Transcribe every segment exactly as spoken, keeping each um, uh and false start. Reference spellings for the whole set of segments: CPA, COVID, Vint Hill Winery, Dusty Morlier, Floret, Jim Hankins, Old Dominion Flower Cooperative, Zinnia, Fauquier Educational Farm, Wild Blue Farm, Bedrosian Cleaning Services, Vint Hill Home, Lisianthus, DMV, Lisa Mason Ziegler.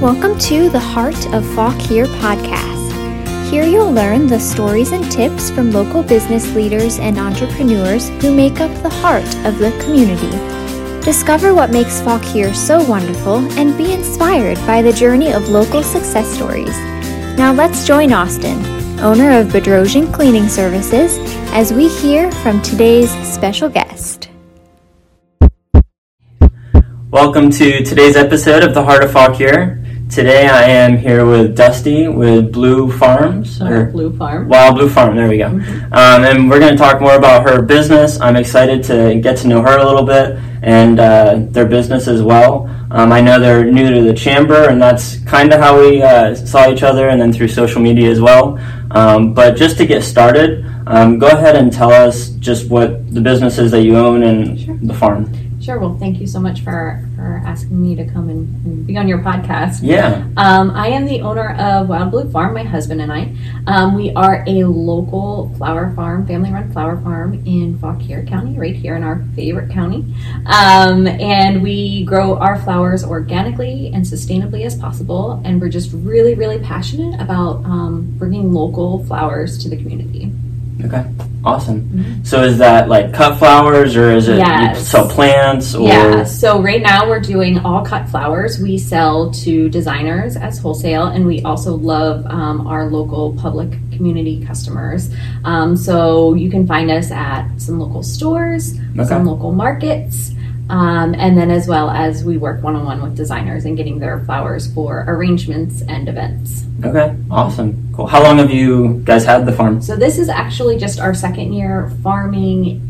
Welcome to the Heart of Fauquier podcast. Here you'll learn the stories and tips from local business leaders and entrepreneurs who make up the heart of the community. Discover what makes Fauquier so wonderful and be inspired by the journey of local success stories. Now let's join Austin, owner of Bedrosian Cleaning Services, as we hear from today's special guest. Welcome to today's episode of the Heart of Fauquier. Today I am here with Dusty with Blue Farms. Wild or Blue Farm. Wild Blue Farm, there we go. Mm-hmm. Um, and we're going to talk more about her business. I'm excited to get to know her a little bit and uh, their business as well. Um, I know they're new to the chamber, and that's kind of how we uh, saw each other, and then through social media as well. Um, but just to get started, um, go ahead and tell us just what the business is that you own and sure. the farm. Sure. Well, thank you so much for, for asking me to come and, and be on your podcast. Yeah. Um, I am the owner of Wild Blue Farm, my husband and I. Um, we are a local flower farm, family-run flower farm in Fauquier County, right here in our favorite county. Um, and we grow our flowers organically and sustainably as possible. And we're just really, really passionate about um, bringing local flowers to the community. Okay. Awesome. Mm-hmm. So is that like cut flowers, or is it yes. you sell plants? Or yeah. So right now we're doing all cut flowers. We sell to designers as wholesale, and we also love um, our local public community customers. Um, so you can find us at some local stores, okay. some local markets, um, and then as well as we work one-on-one with designers and getting their flowers for arrangements and events. Okay. Awesome. Cool. How long have you guys had the farm? So this is actually just our second year farming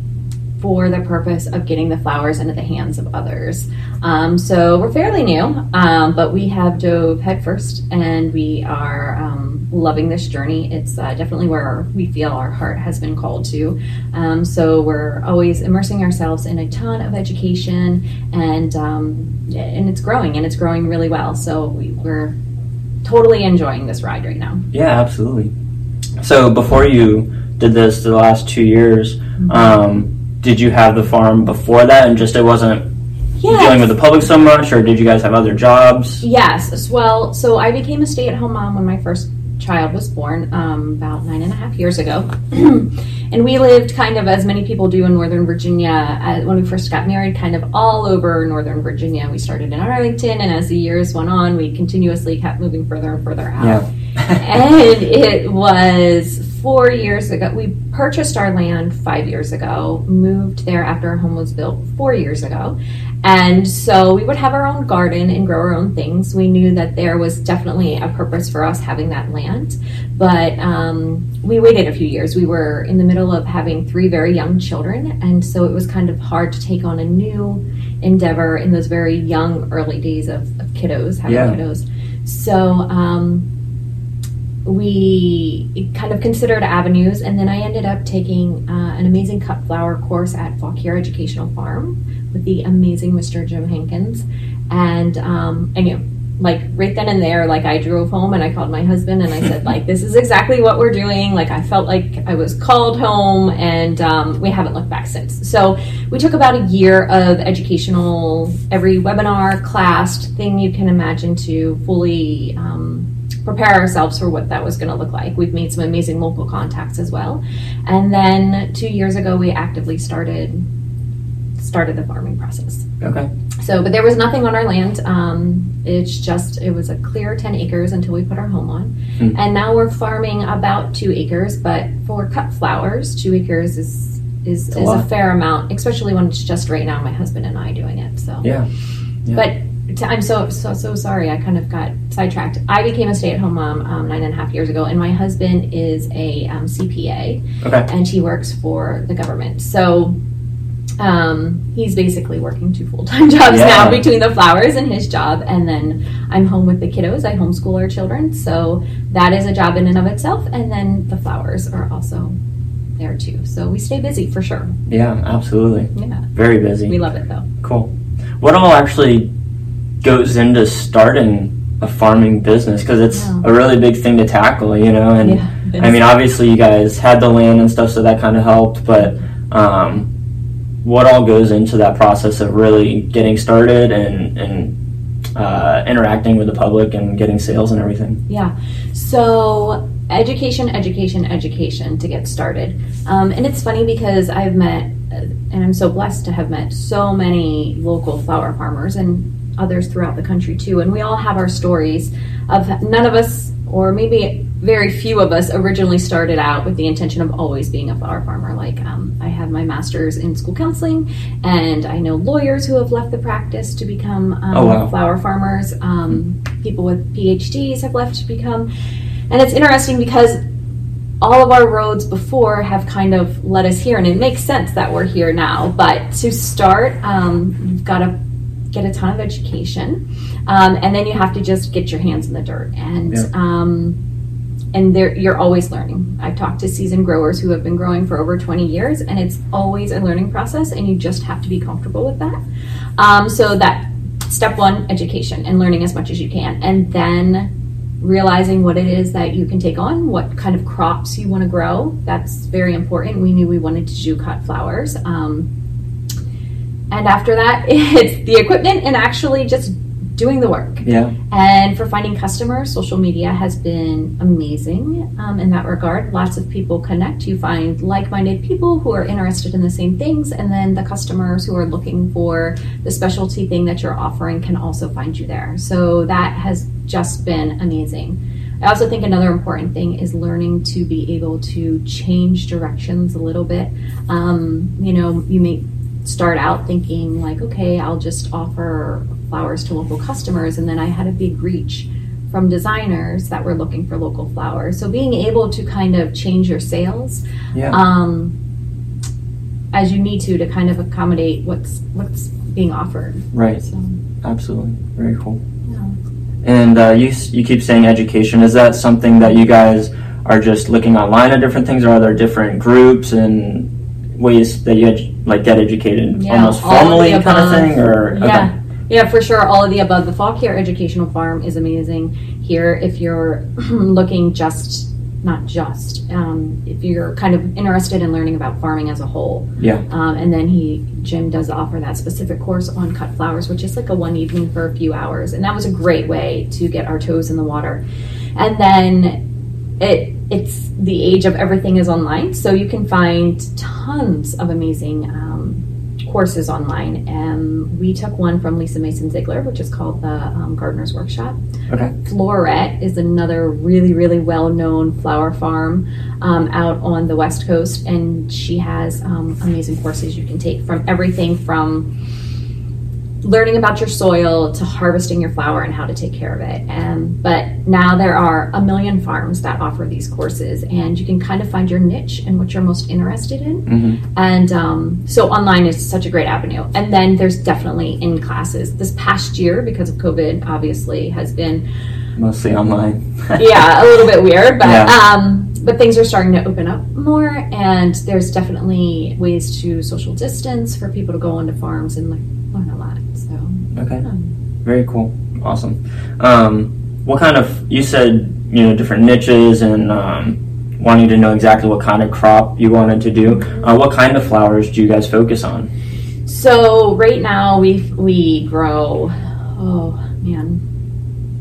for the purpose of getting the flowers into the hands of others. Um, so we're fairly new, um, but we have dove headfirst, and we are um, loving this journey. It's uh, definitely where we feel our heart has been called to. Um, so we're always immersing ourselves in a ton of education, and um, and it's growing, and it's growing really well. So we, we're totally enjoying this ride right now. Yeah, absolutely. So before you did this the last two years, mm-hmm. um, did you have the farm before that and just it wasn't yes. dealing with the public so much, or did you guys have other jobs? Yes. Well, so I became a stay-at-home mom when my first child was born um, about nine and a half years ago. And we lived kind of, as many people do in Northern Virginia, uh, when we first got married, kind of all over Northern Virginia. We started in Arlington, and as the years went on, we continuously kept moving further and further out. Yeah. And it was four years ago. We purchased our land five years ago, moved there after our home was built four years ago. And so we would have our own garden and grow our own things. We knew that there was definitely a purpose for us having that land. But um, we waited a few years. We were in the middle of having three very young children. And so it was kind of hard to take on a new endeavor in those very young, early days of, of kiddos, having yeah. kiddos. So um, we kind of considered avenues. And then I ended up taking uh, an amazing cut flower course at Fauquier Educational Farm with the amazing Mister Jim Hankins. And um, I knew, like, right then and there, like, I drove home and I called my husband and I said, like, this is exactly what we're doing. Like, I felt like I was called home, and um, we haven't looked back since. So we took about a year of educational, every webinar, class, thing you can imagine, to fully um, prepare ourselves for what that was going to look like. We've made some amazing local contacts as well. And then two years ago, we actively started started the farming process. Okay. So, but there was nothing on our land. Um, it's just, it was a clear ten acres until we put our home on. Mm. And now we're farming about two acres, but for cut flowers, two acres is, is, is a, a fair amount, especially when it's just right now my husband and I doing it. So, yeah. yeah. But I'm so, so, so sorry. I kind of got sidetracked. I became a stay-at-home mom um, nine and a half years ago, and my husband is a um, C P A, okay. and he works for the government. So Um, he's basically working two full-time jobs yeah. now, between the flowers and his job, and then I'm home with the kiddos. I homeschool our children, so that is a job in and of itself, and then the flowers are also there too. So we stay busy for sure. Yeah, absolutely. Yeah. Very busy. We love it though. Cool. What all actually goes into starting a farming business? Because it's yeah. a really big thing to tackle, you know, and yeah, I mean, obviously you guys had the land and stuff, so that kind of helped, but um what all goes into that process of really getting started and, and uh, interacting with the public and getting sales and everything. Yeah. So education, education, education to get started. Um, and it's funny because I've met, and I'm so blessed to have met so many local flower farmers and others throughout the country too. And we all have our stories of none of us, or maybe very few of us, originally started out with the intention of always being a flower farmer. Like um, I have my master's in school counseling, and I know lawyers who have left the practice to become um, oh, wow. flower farmers. Um, people with P H Ds have left to become, and it's interesting because all of our roads before have kind of led us here, and it makes sense that we're here now. But to start, um, you've got to get a ton of education, um, and then you have to just get your hands in the dirt, and yeah. um, and there you're always learning. I've talked to seasoned growers who have been growing for over twenty years, and it's always a learning process, and you just have to be comfortable with that. Um, so that step one, education and learning as much as you can, and then realizing what it is that you can take on, what kind of crops you want to grow. That's very important. We knew we wanted to do cut flowers. Um, And after that, it's the equipment and actually just doing the work. Yeah. And for finding customers, social media has been amazing um, in that regard. Lots of people connect. You find like-minded people who are interested in the same things. And then the customers who are looking for the specialty thing that you're offering can also find you there. So that has just been amazing. I also think another important thing is learning to be able to change directions a little bit. Um, you know, you may start out thinking like, okay, I'll just offer flowers to local customers, and then I had a big reach from designers that were looking for local flowers. So being able to kind of change your sales yeah. um, as you need to to kind of accommodate what's what's being offered. Right. So. Absolutely. Very cool. Yeah. And uh, you you keep saying education. Is that something that you guys are just looking online at different things, or are there different groups and ways that you edu- like get educated yeah, almost formally kind of thing? Or okay. yeah yeah for sure, all of the above. The Fauquier Educational Farm is amazing here if you're looking just not just um, if you're kind of interested in learning about farming as a whole. Yeah. Um, and then he Jim does offer that specific course on cut flowers, which is like a one evening for a few hours, and that was a great way to get our toes in the water. And then It it's the age of everything is online, so you can find tons of amazing um, courses online. And we took one from Lisa Mason Ziegler, which is called the um, Gardener's Workshop. Okay. Floret is another really, really well-known flower farm um, out on the West Coast, and she has um, amazing courses you can take, from everything from learning about your soil to harvesting your flower and how to take care of it. Um, but now there are a million farms that offer these courses, and you can kind of find your niche and what you're most interested in. Mm-hmm. And um, so online is such a great avenue. And then there's definitely in classes. This past year, because of COVID, obviously has been mostly online. yeah, a little bit weird, but yeah. um, but things are starting to open up more, and there's definitely ways to social distance for people to go onto farms and like learn a lot. So okay, yeah. Very cool, awesome. Um, what kind of you said you know different niches and um, wanting to know exactly what kind of crop you wanted to do. Mm-hmm. Uh, what kind of flowers do you guys focus on? So right now we we grow oh man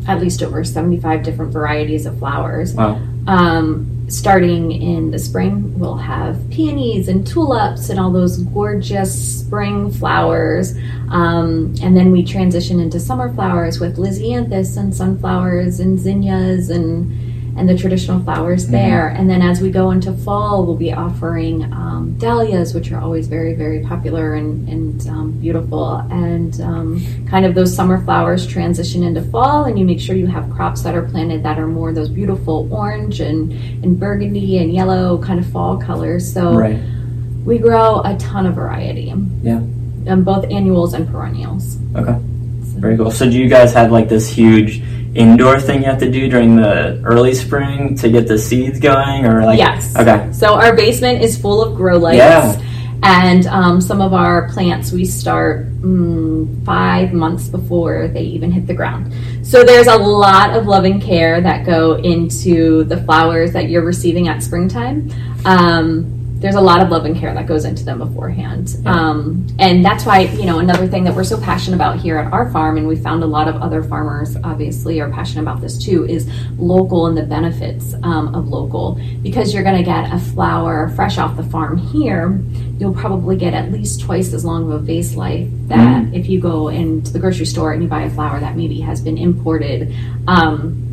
at least over seventy-five different varieties of flowers. Wow. Um, starting in the spring, we'll have peonies and tulips and all those gorgeous spring flowers. Um, and then we transition into summer flowers with lisianthus and sunflowers and zinnias and and the traditional flowers there. Mm-hmm. And then as we go into fall, we'll be offering um, dahlias, which are always very, very popular and, and um, beautiful. And um, kind of those summer flowers transition into fall, and you make sure you have crops that are planted that are more those beautiful orange and, and burgundy and yellow kind of fall colors. So right. we grow a ton of variety. Yeah. Um, both annuals and perennials. Okay. So. Very cool. So do you guys have like this huge indoor thing you have to do during the early spring to get the seeds going, or like yes okay so our basement is full of grow lights. Yeah. And um, some of our plants we start mm, five months before they even hit the ground, so there's a lot of love and care that go into the flowers that you're receiving at springtime. um there's a lot of love and care that goes into them beforehand. Yeah. Um, and that's why, you know, another thing that we're so passionate about here at our farm, and we found a lot of other farmers obviously are passionate about this too, is local and the benefits um, of local. Because you're going to get a flower fresh off the farm here, you'll probably get at least twice as long of a vase life that mm. if you go into the grocery store and you buy a flower that maybe has been imported, um,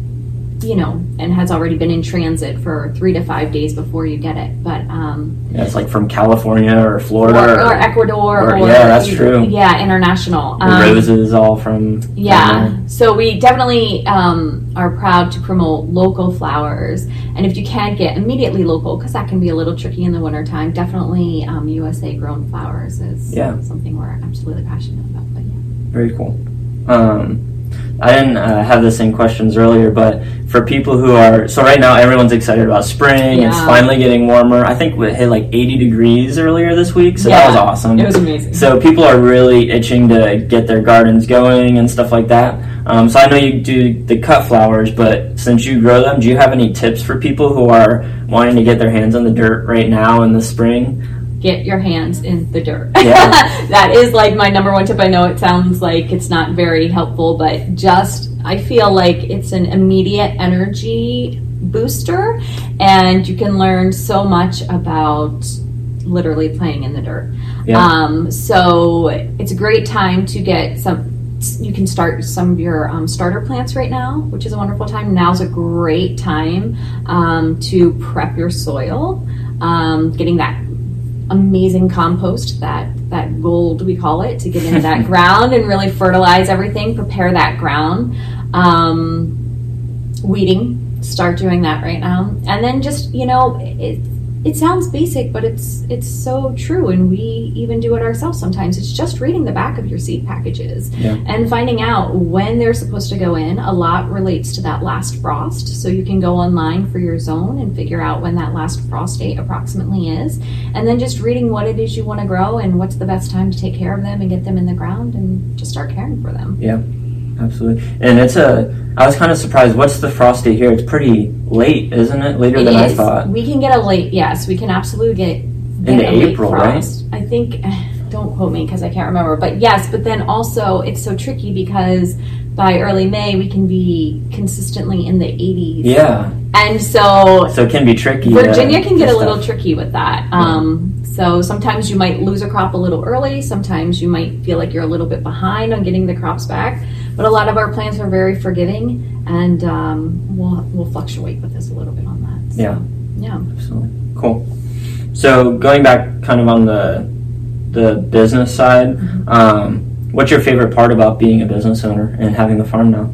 you know, and has already been in transit for three to five days before you get it. But um, yeah, it's like from California or Florida or, or, or Ecuador, or, or yeah, that's true. Yeah, international. The um, roses all from yeah. China. So we definitely um, are proud to promote local flowers, and if you can't get immediately local, because that can be a little tricky in the wintertime, definitely um, U S A grown flowers is yeah. something we're absolutely passionate about. But yeah, very cool. Um, I didn't uh, have the same questions earlier, but for people who are, so right now everyone's excited about spring, yeah. it's finally getting warmer. I think we hit like eighty degrees earlier this week, so yeah. that was awesome. It was amazing. So people are really itching to get their gardens going and stuff like that. Um, so I know you do the cut flowers, but since you grow them, do you have any tips for people who are wanting to get their hands on the dirt right now in the spring? Get your hands in the dirt. Yeah. That is like my number one tip. I know it sounds like it's not very helpful, but just, I feel like it's an immediate energy booster, and you can learn so much about literally playing in the dirt. Yeah. Um, so it's a great time to get some, you can start some of your um, starter plants right now, which is a wonderful time. Now's a great time um, to prep your soil, um, getting that amazing compost, that that gold we call it, to get into that ground and really fertilize everything, prepare that ground. Um, weeding, start doing that right now. And then just, you know, it it sounds basic, but it's it's so true, and we even do it ourselves sometimes. It's just reading the back of your seed packages yeah. and finding out when they're supposed to go in. A lot relates to that last frost, so you can go online for your zone and figure out when that last frost date approximately is, and then just reading what it is you want to grow and what's the best time to take care of them and get them in the ground and just start caring for them. Yeah, absolutely. And it's a I was kind of surprised. What's the frost date here? It's pretty late, isn't it? Later it than is. I thought. We can get a late, yes. We can absolutely get, get into a late April, frost. Right? I think, don't quote me because I can't remember. But yes, but then also it's so tricky because by early May we can be consistently in the eighties. Yeah. And so... So it can be tricky. Virginia can get a little stuff. tricky with that. Um, yeah. So sometimes you might lose a crop a little early. Sometimes you might feel like you're a little bit behind on getting the crops back. But a lot of our plants are very forgiving, and um, we'll we'll fluctuate with us a little bit on that. So, yeah, yeah, absolutely, cool. So going back, kind of on the the business side, mm-hmm. um, what's your favorite part about being a business owner and having the farm now?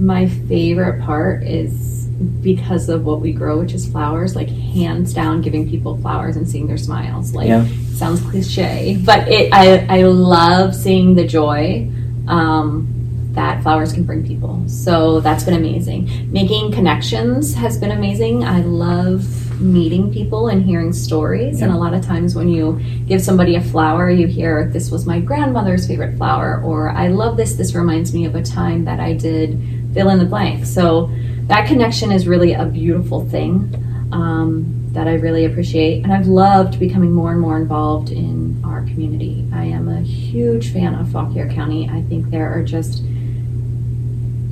My favorite part is because of what we grow, which is flowers. Like hands down, giving people flowers and seeing their smiles. Like yeah. sounds cliche, but it I I love seeing the joy. Um, that flowers can bring people. So that's been amazing. Making connections has been amazing. I love meeting people and hearing stories. Yeah. And a lot of times when you give somebody a flower, you hear, this was my grandmother's favorite flower, or I love this. This reminds me of a time that I did fill in the blank. So that connection is really a beautiful thing um, that I really appreciate. And I've loved becoming more and more involved in our community. I am a huge fan of Fauquier County. I think there are just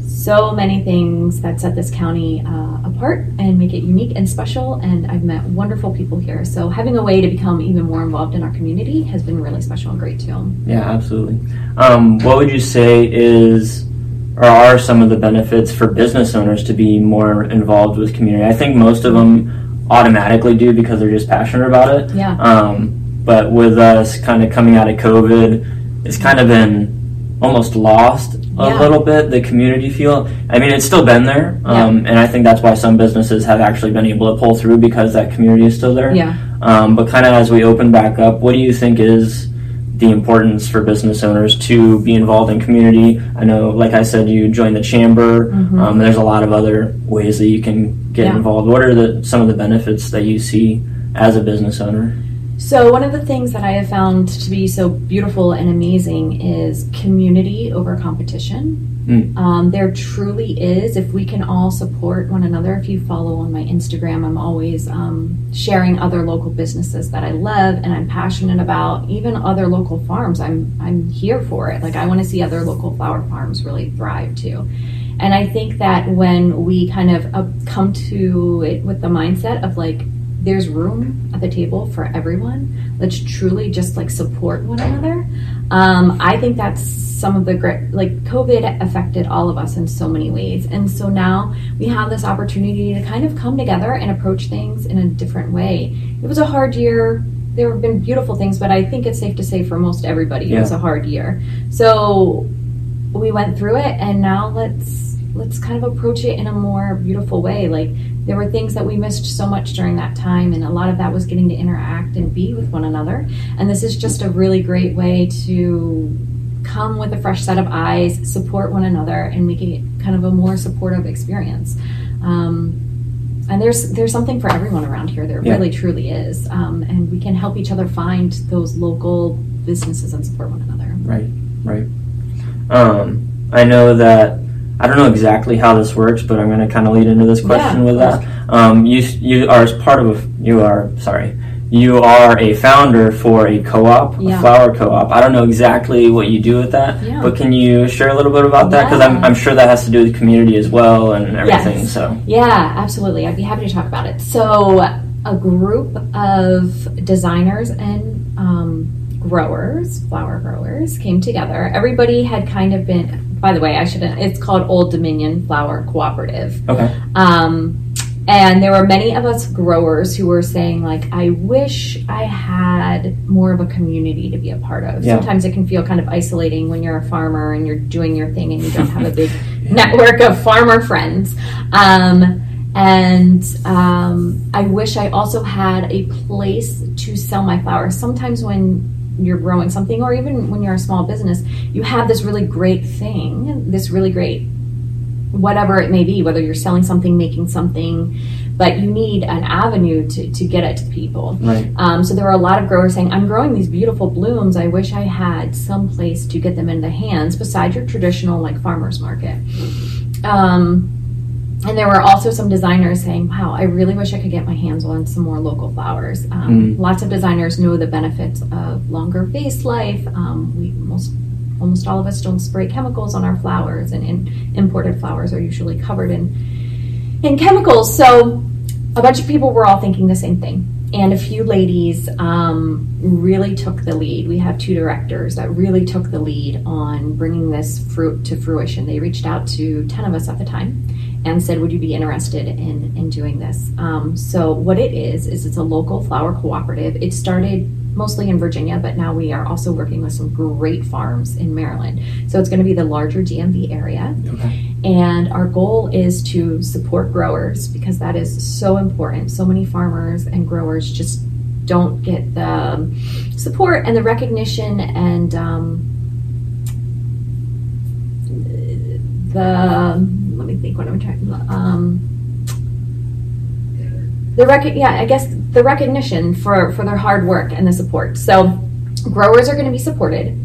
so many things that set this county uh, apart and make it unique and special, and I've met wonderful people here. So having a way to become even more involved in our community has been really special and great too. Yeah, absolutely. Um, what would you say is or are some of the benefits for business owners to be more involved with community? I think most of them automatically do because they're just passionate about it. Yeah. Um, but with us kind of coming out of COVID, it's kind of been almost lost a yeah. little bit, the community feel. I mean, it's still been there, um, yeah. and I think that's why some businesses have actually been able to pull through because that community is still there. Yeah. Um, but kind of as we open back up, what do you think is the importance for business owners to be involved in community? I know, like I said, you joined the chamber. Mm-hmm. Um, there's a lot of other ways that you can get yeah. involved. What are the some of the benefits that you see as a business owner? So one of the things that I have found to be so beautiful and amazing is community over competition. Mm. Um, there truly is. If we can all support one another, if you follow on my Instagram, I'm always um, sharing other local businesses that I love and I'm passionate about, even other local farms. I'm, I'm here for it. Like, I want to see other local flower farms really thrive too. And I think that when we kind of uh, come to it with the mindset of like, there's room at the table for everyone. Let's truly just like support one another. Um, I think that's some of the great, like COVID affected all of us in so many ways. And so now we have this opportunity to kind of come together and approach things in a different way. It was a hard year. There have been beautiful things, but I think it's safe to say for most everybody, yeah. It was a hard year. So we went through it and now let's, let's kind of approach it in a more beautiful way. Like, there were things that we missed so much during that time, and a lot of that was getting to interact and be with one another. And this is just a really great way to come with a fresh set of eyes, support one another, and make it kind of a more supportive experience. Um, and there's there's something for everyone around here. There yeah. really, truly is. Um, and we can help each other find those local businesses and support one another. Right, right. Um, I know that I don't know exactly how this works, but I'm going to kind of lead into this question yeah, with that. Um, you you are as part of a, you are sorry you are a founder for a co-op, yeah. a flower co-op. I don't know exactly what you do with that, yeah. but can you share a little bit about that? Because yeah. I'm I'm sure that has to do with community as well and everything. Yes. So yeah, absolutely. I'd be happy to talk about it. So a group of designers and um, growers, flower growers, came together. Everybody had kind of been. By the way, I shouldn't. It's called Old Dominion Flower Cooperative. Okay. Um, and there were many of us growers who were saying, like, I wish I had more of a community to be a part of. Yeah. Sometimes it can feel kind of isolating when you're a farmer and you're doing your thing and you don't have a big yeah. network of farmer friends. Um, and um, I wish I also had a place to sell my flowers. Sometimes when you're growing something, or even when you're a small business, you have this really great thing, this really great whatever it may be, whether you're selling something, making something, but you need an avenue to, to get it to people. Right. Um, so there were a lot of growers saying, I'm growing these beautiful blooms. I wish I had some place to get them into hands besides your traditional like farmer's market. Um, And there were also some designers saying, wow, I really wish I could get my hands on some more local flowers. Um, mm. Lots of designers know the benefits of longer vase life. Um, we most, almost all of us don't spray chemicals on our flowers, and, and imported flowers are usually covered in, in chemicals. So a bunch of people were all thinking the same thing. And a few ladies um, really took the lead. We have two directors that really took the lead on bringing this fruit to fruition. They reached out to ten of us at the time and said, would you be interested in, in doing this? Um, so what it is, is it's a local flower cooperative. It started mostly in Virginia, but now we are also working with some great farms in Maryland. So it's going to be the larger D M V area. Okay. And our goal is to support growers because that is so important. So many farmers and growers just don't get the support and the recognition and um, the... Let me think what I'm trying to um, the rec- yeah, I guess the recognition for, for their hard work and the support. So growers are going to be supported.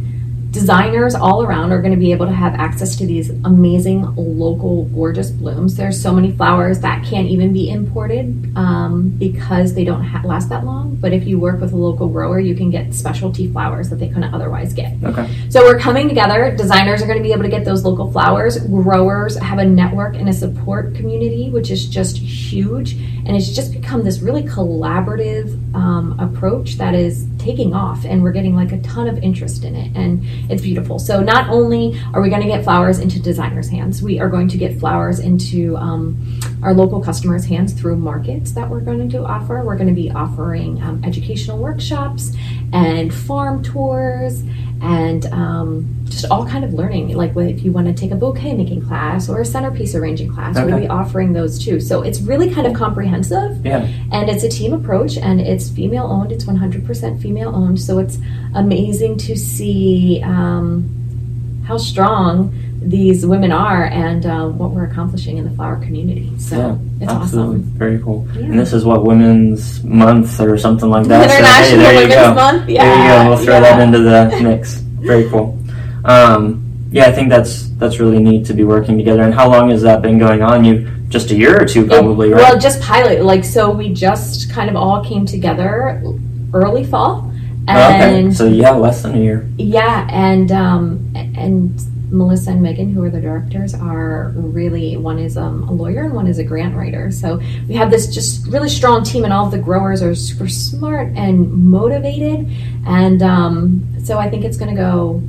Designers all around are going to be able to have access to these amazing local gorgeous blooms. There's so many flowers that can't even be imported um, because they don't ha- last that long. But if you work with a local grower, you can get specialty flowers that they couldn't otherwise get. Okay. So we're coming together. Designers are going to be able to get those local flowers. Growers have a network and a support community, which is just huge. And it's just become this really collaborative um, approach that is taking off, and we're getting like a ton of interest in it, and it's beautiful. So not only are we going to get flowers into designers' hands, we are going to get flowers into um, our local customers' hands through markets that we're going to offer. We're going to be offering um, educational workshops and farm tours and um, just all kind of learning. Like if you want to take a bouquet making class or a centerpiece arranging class, okay. we'll be offering those too. So it's really kind of comprehensive, yeah. and it's a team approach, and it's female owned. It's one hundred percent female owned. So it's amazing to see um, how strong these women are and uh, what we're accomplishing in the flower community. So yeah, it's absolutely awesome. Very cool. Yeah. And this is what Women's Month or something like that. International so, hey, Women's go. Month. Yeah. There you go. We'll throw yeah. that into the mix. Very cool. Um, yeah, I think that's that's really neat to be working together. And how long has that been going on? You just a year or two, probably, it, right? Well, just pilot. Like so, we just kind of all came together early fall. And, okay. So yeah, less than a year. Yeah, and um, and. Melissa and Megan, who are the directors, are really, one is um, a lawyer and one is a grant writer. So we have this just really strong team, and all of the growers are super smart and motivated. And um, so I think it's going to go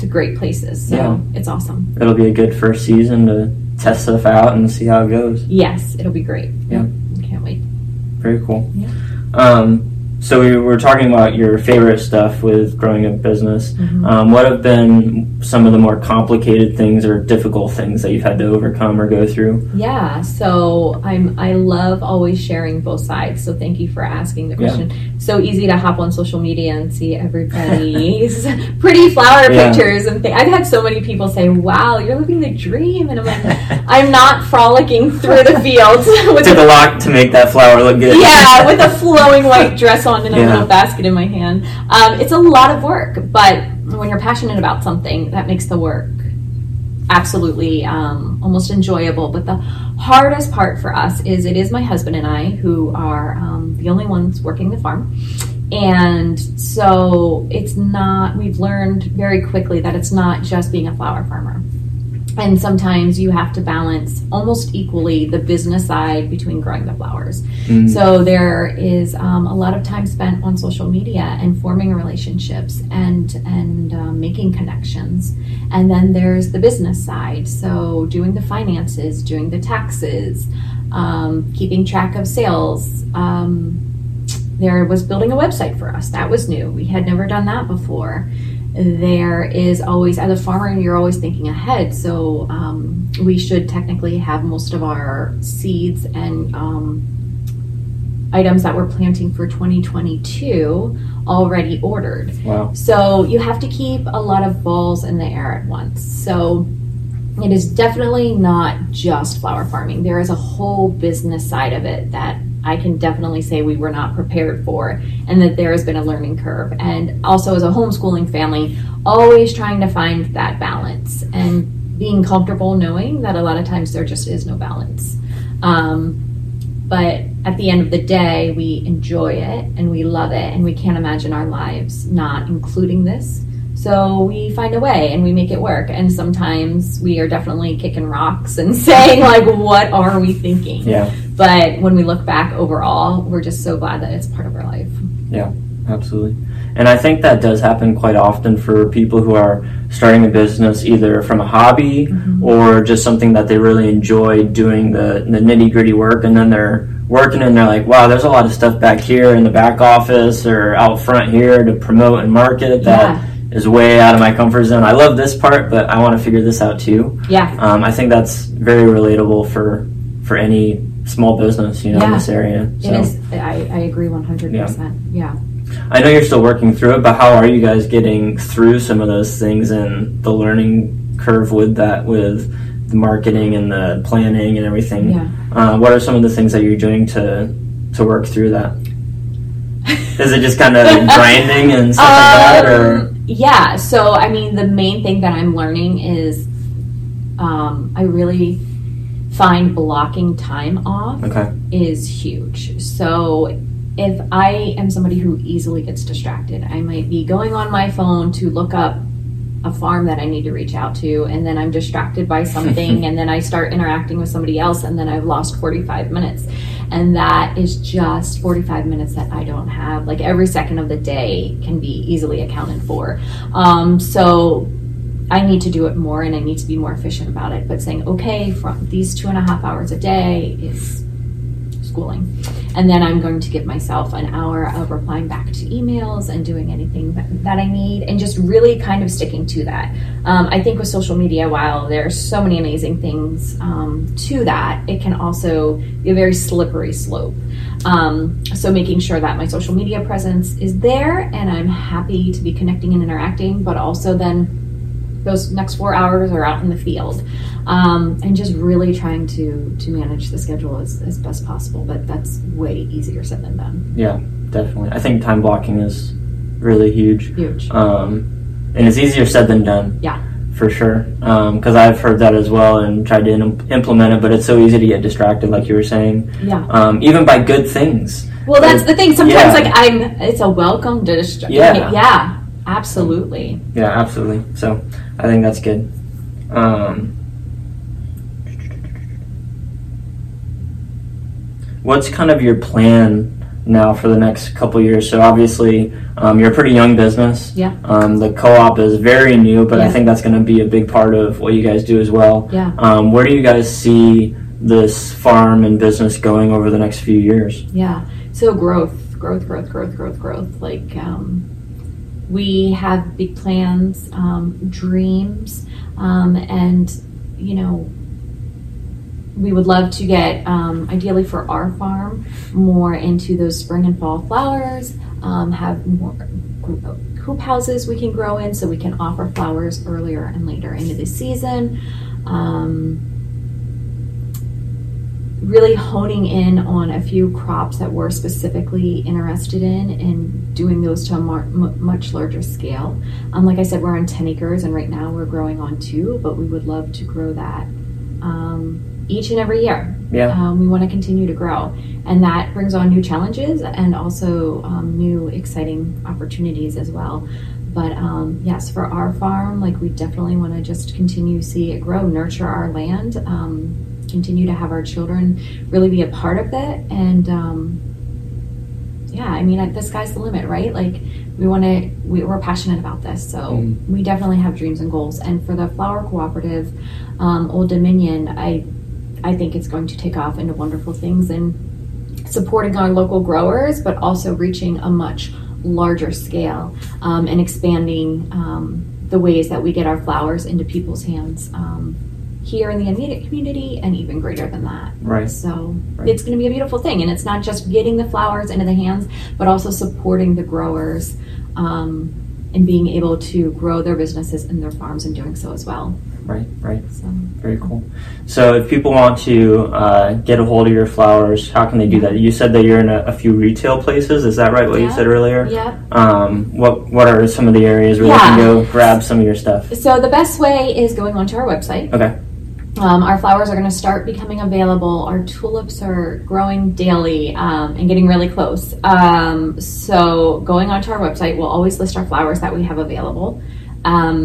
to great places. So yeah. It's awesome. It'll be a good first season to test stuff out and see how it goes. Yes, it'll be great. Yeah. I can't wait. Very cool. Yeah. Um, So we were talking about your favorite stuff with growing a business. Mm-hmm. Um, what have been some of the more complicated things or difficult things that you've had to overcome or go through? Yeah, so I'm I love always sharing both sides. So thank you for asking the question. Yeah. So easy to hop on social media and see everybody's pretty flower yeah. pictures and things. I've had so many people say, "Wow, you're living the dream," and I'm like, "I'm not frolicking through the fields." With Took a lot to make that flower look good. Yeah, with a flowing white dress on. In a yeah. little basket in my hand. Um, it's a lot of work, but when you're passionate about something, that makes the work absolutely um, almost enjoyable. But the hardest part for us is it is my husband and I who are um, the only ones working the farm. And so it's not, we've learned very quickly that it's not just being a flower farmer. And sometimes you have to balance almost equally the business side between growing the flowers. Mm-hmm. So there is um, a lot of time spent on social media and forming relationships and and um, making connections. And then there's the business side. So doing the finances, doing the taxes, um, keeping track of sales. Um, there was building a website for us. That was new. We had never done that before. There is always, as a farmer, you're always thinking ahead. So um, we should technically have most of our seeds and um, items that we're planting for twenty twenty-two already ordered. Wow. So you have to keep a lot of balls in the air at once. So it is definitely not just flower farming. There is a whole business side of it that I can definitely say we were not prepared for, and that there has been a learning curve. And also as a homeschooling family, always trying to find that balance and being comfortable knowing that a lot of times there just is no balance. Um, but at the end of the day, we enjoy it and we love it, and we can't imagine our lives not including this. So we find a way and we make it work. And sometimes we are definitely kicking rocks and saying, like, what are we thinking? Yeah. But when we look back overall, we're just so glad that it's part of our life. Yeah, absolutely. And I think that does happen quite often for people who are starting a business either from a hobby mm-hmm. or just something that they really enjoy doing, the, the nitty-gritty work, and then they're working and they're like, wow, there's a lot of stuff back here in the back office or out front here to promote and market that yeah. is way out of my comfort zone. I love this part, but I want to figure this out too. Yeah. Um, I think that's very relatable for for any small business, you know, yeah. in this area. So. It is. I, I agree one hundred percent. Yeah. yeah. I know you're still working through it, but how are you guys getting through some of those things and the learning curve with that, with the marketing and the planning and everything? Yeah. Uh, what are some of the things that you're doing to to work through that? Is it just kind of grinding and stuff um, like that? Or? Yeah. So, I mean, the main thing that I'm learning is um, I really... find blocking time off okay. is huge. So if I am somebody who easily gets distracted, I might be going on my phone to look up a farm that I need to reach out to, and then I'm distracted by something, and then I start interacting with somebody else, and then I've lost forty-five minutes. And that is just forty-five minutes that I don't have. Like every second of the day can be easily accounted for. Um, so I need to do it more, and I need to be more efficient about it. But saying, okay, from these two and a half hours a day is schooling. And then I'm going to give myself an hour of replying back to emails and doing anything that, that I need, and just really kind of sticking to that. Um, I think with social media, while there are so many amazing things um, to that, it can also be a very slippery slope. Um, so making sure that my social media presence is there and I'm happy to be connecting and interacting, but also then those next four hours are out in the field, um, and just really trying to to manage the schedule as, as best possible. But that's way easier said than done. Yeah, definitely. I think time blocking is really huge. Huge. Um, and it's easier said than done. Yeah. For sure, because um, I've heard that as well and tried to in- implement it, but it's so easy to get distracted, like you were saying. Yeah. Um, even by good things. Well, that's it, the thing. Sometimes, yeah. like I'm, it's a welcome distraction. Yeah. Yeah. Absolutely. Yeah, absolutely. So, I think that's good. Um, what's kind of your plan now for the next couple years? So obviously um, you're a pretty young business. Yeah. Um, the co-op is very new, but yeah. I think that's going to be a big part of what you guys do as well. Yeah. Um, where do you guys see this farm and business going over the next few years? Yeah. So growth, growth, growth, growth, growth, growth. Like um, we have big plans, um, dreams, um, and you know, we would love to get, um, ideally for our farm, more into those spring and fall flowers, um, have more hoop houses we can grow in so we can offer flowers earlier and later into the season. Um, really honing in on a few crops that we're specifically interested in and doing those to a mar- m- much larger scale. Um, like I said, we're on ten acres, and right now we're growing on two, but we would love to grow that Um, each and every year. Yeah. Um, we want to continue to grow, and that brings on new challenges and also um, new exciting opportunities as well. But um, yes, for our farm, like we definitely want to just continue to see it grow, nurture our land, um, continue to have our children really be a part of it. And um, yeah, I mean, the sky's the limit, right? Like we want to, we, we're passionate about this. So mm. we definitely have dreams and goals. And for the Flower Cooperative, um, Old Dominion, I, I think it's going to take off into wonderful things and supporting our local growers, but also reaching a much larger scale um, and expanding um, the ways that we get our flowers into people's hands um, here in the immediate community and even greater than that. Right. So right. It's going to be a beautiful thing. And it's not just getting the flowers into the hands, but also supporting the growers um, and being able to grow their businesses and their farms and doing so as well. Right, right. So, very cool. So if people want to uh, get a hold of your flowers, how can they do that? You said that you're in a, a few retail places. Is that right, what yeah. you said earlier? Yeah. Um, what What are some of the areas where yeah. they can go grab some of your stuff? So the best way is going onto our website. Okay. Um, our flowers are going to start becoming available. Our tulips are growing daily um, and getting really close. Um, so going onto our website, we'll always list our flowers that we have available. Um,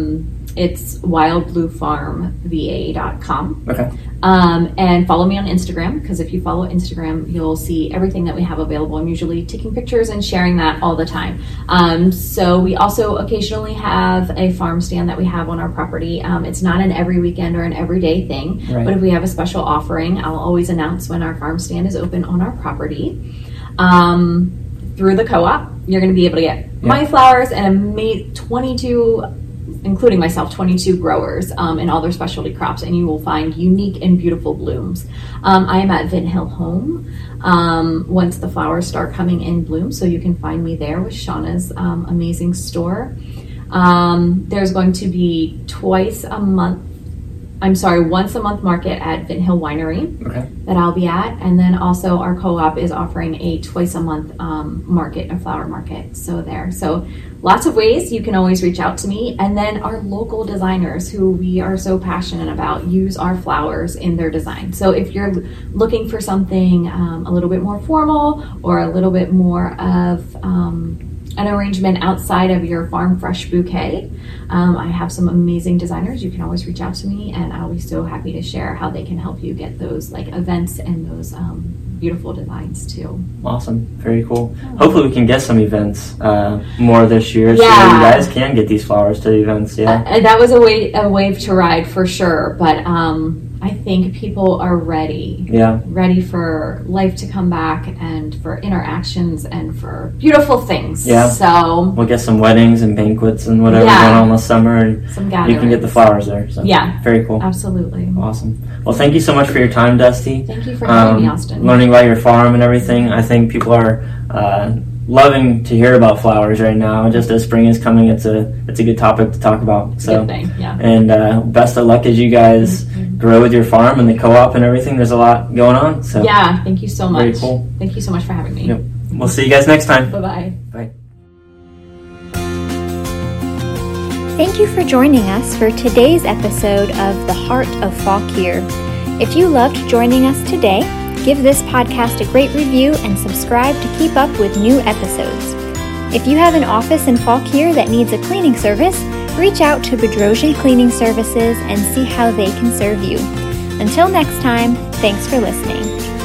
It's wild blue farm v a dot com. Okay. Um, and follow me on Instagram, because if you follow Instagram, you'll see everything that we have available. I'm usually taking pictures and sharing that all the time. Um, so we also occasionally have a farm stand that we have on our property. Um, it's not an every weekend or an everyday thing, right. But if we have a special offering, I'll always announce when our farm stand is open on our property. Um, through the co-op, you're going to be able to get yeah. my flowers and a twenty-two including myself, twenty-two growers um, and all their specialty crops, and you will find unique and beautiful blooms. Um, I am at Vint Hill Home um, once the flowers start coming in bloom, so you can find me there with Shauna's um, amazing store. Um, there's going to be twice a month, I'm sorry, once a month market at Vint Hill Winery okay. that I'll be at, and then also our co-op is offering a twice a month um, market, a flower market, so there. So lots of ways you can always reach out to me. And then our local designers who we are so passionate about use our flowers in their design. So if you're looking for something um, a little bit more formal or a little bit more of um, an arrangement outside of your farm fresh bouquet, um, I have some amazing designers. You can always reach out to me, and I'll be so happy to share how they can help you get those like events and those um, beautiful designs too. Awesome. Very cool. Oh. Hopefully we can get some events uh, more this year yeah. so that you guys can get these flowers to the events. Yeah. Uh, that was a, way, a wave to ride for sure, but um, I think people are ready. Yeah. Ready for life to come back and for interactions and for beautiful things. Yeah. So we'll get some weddings and banquets and whatever yeah. going on this summer, and some gatherings. You can get the flowers there. So yeah. Very cool. Absolutely. Awesome. Well, thank you so much for your time, Dusty. Thank you for having um, me, Austin. Learning about your farm and everything. I think people are uh, loving to hear about flowers right now. Just as spring is coming, it's a it's a good topic to talk about. So, good thing, yeah. And uh, best of luck as you guys mm-hmm. grow with your farm and the co-op and everything. There's a lot going on. So yeah, thank you so much. Very cool. Thank you so much for having me. Yep. We'll see you guys next time. Bye-bye. Bye. Thank you for joining us for today's episode of The Heart of Fauquier. If you loved joining us today, give this podcast a great review and subscribe to keep up with new episodes. If you have an office in Fauquier that needs a cleaning service, reach out to Bedrosian Cleaning Services and see how they can serve you. Until next time, thanks for listening.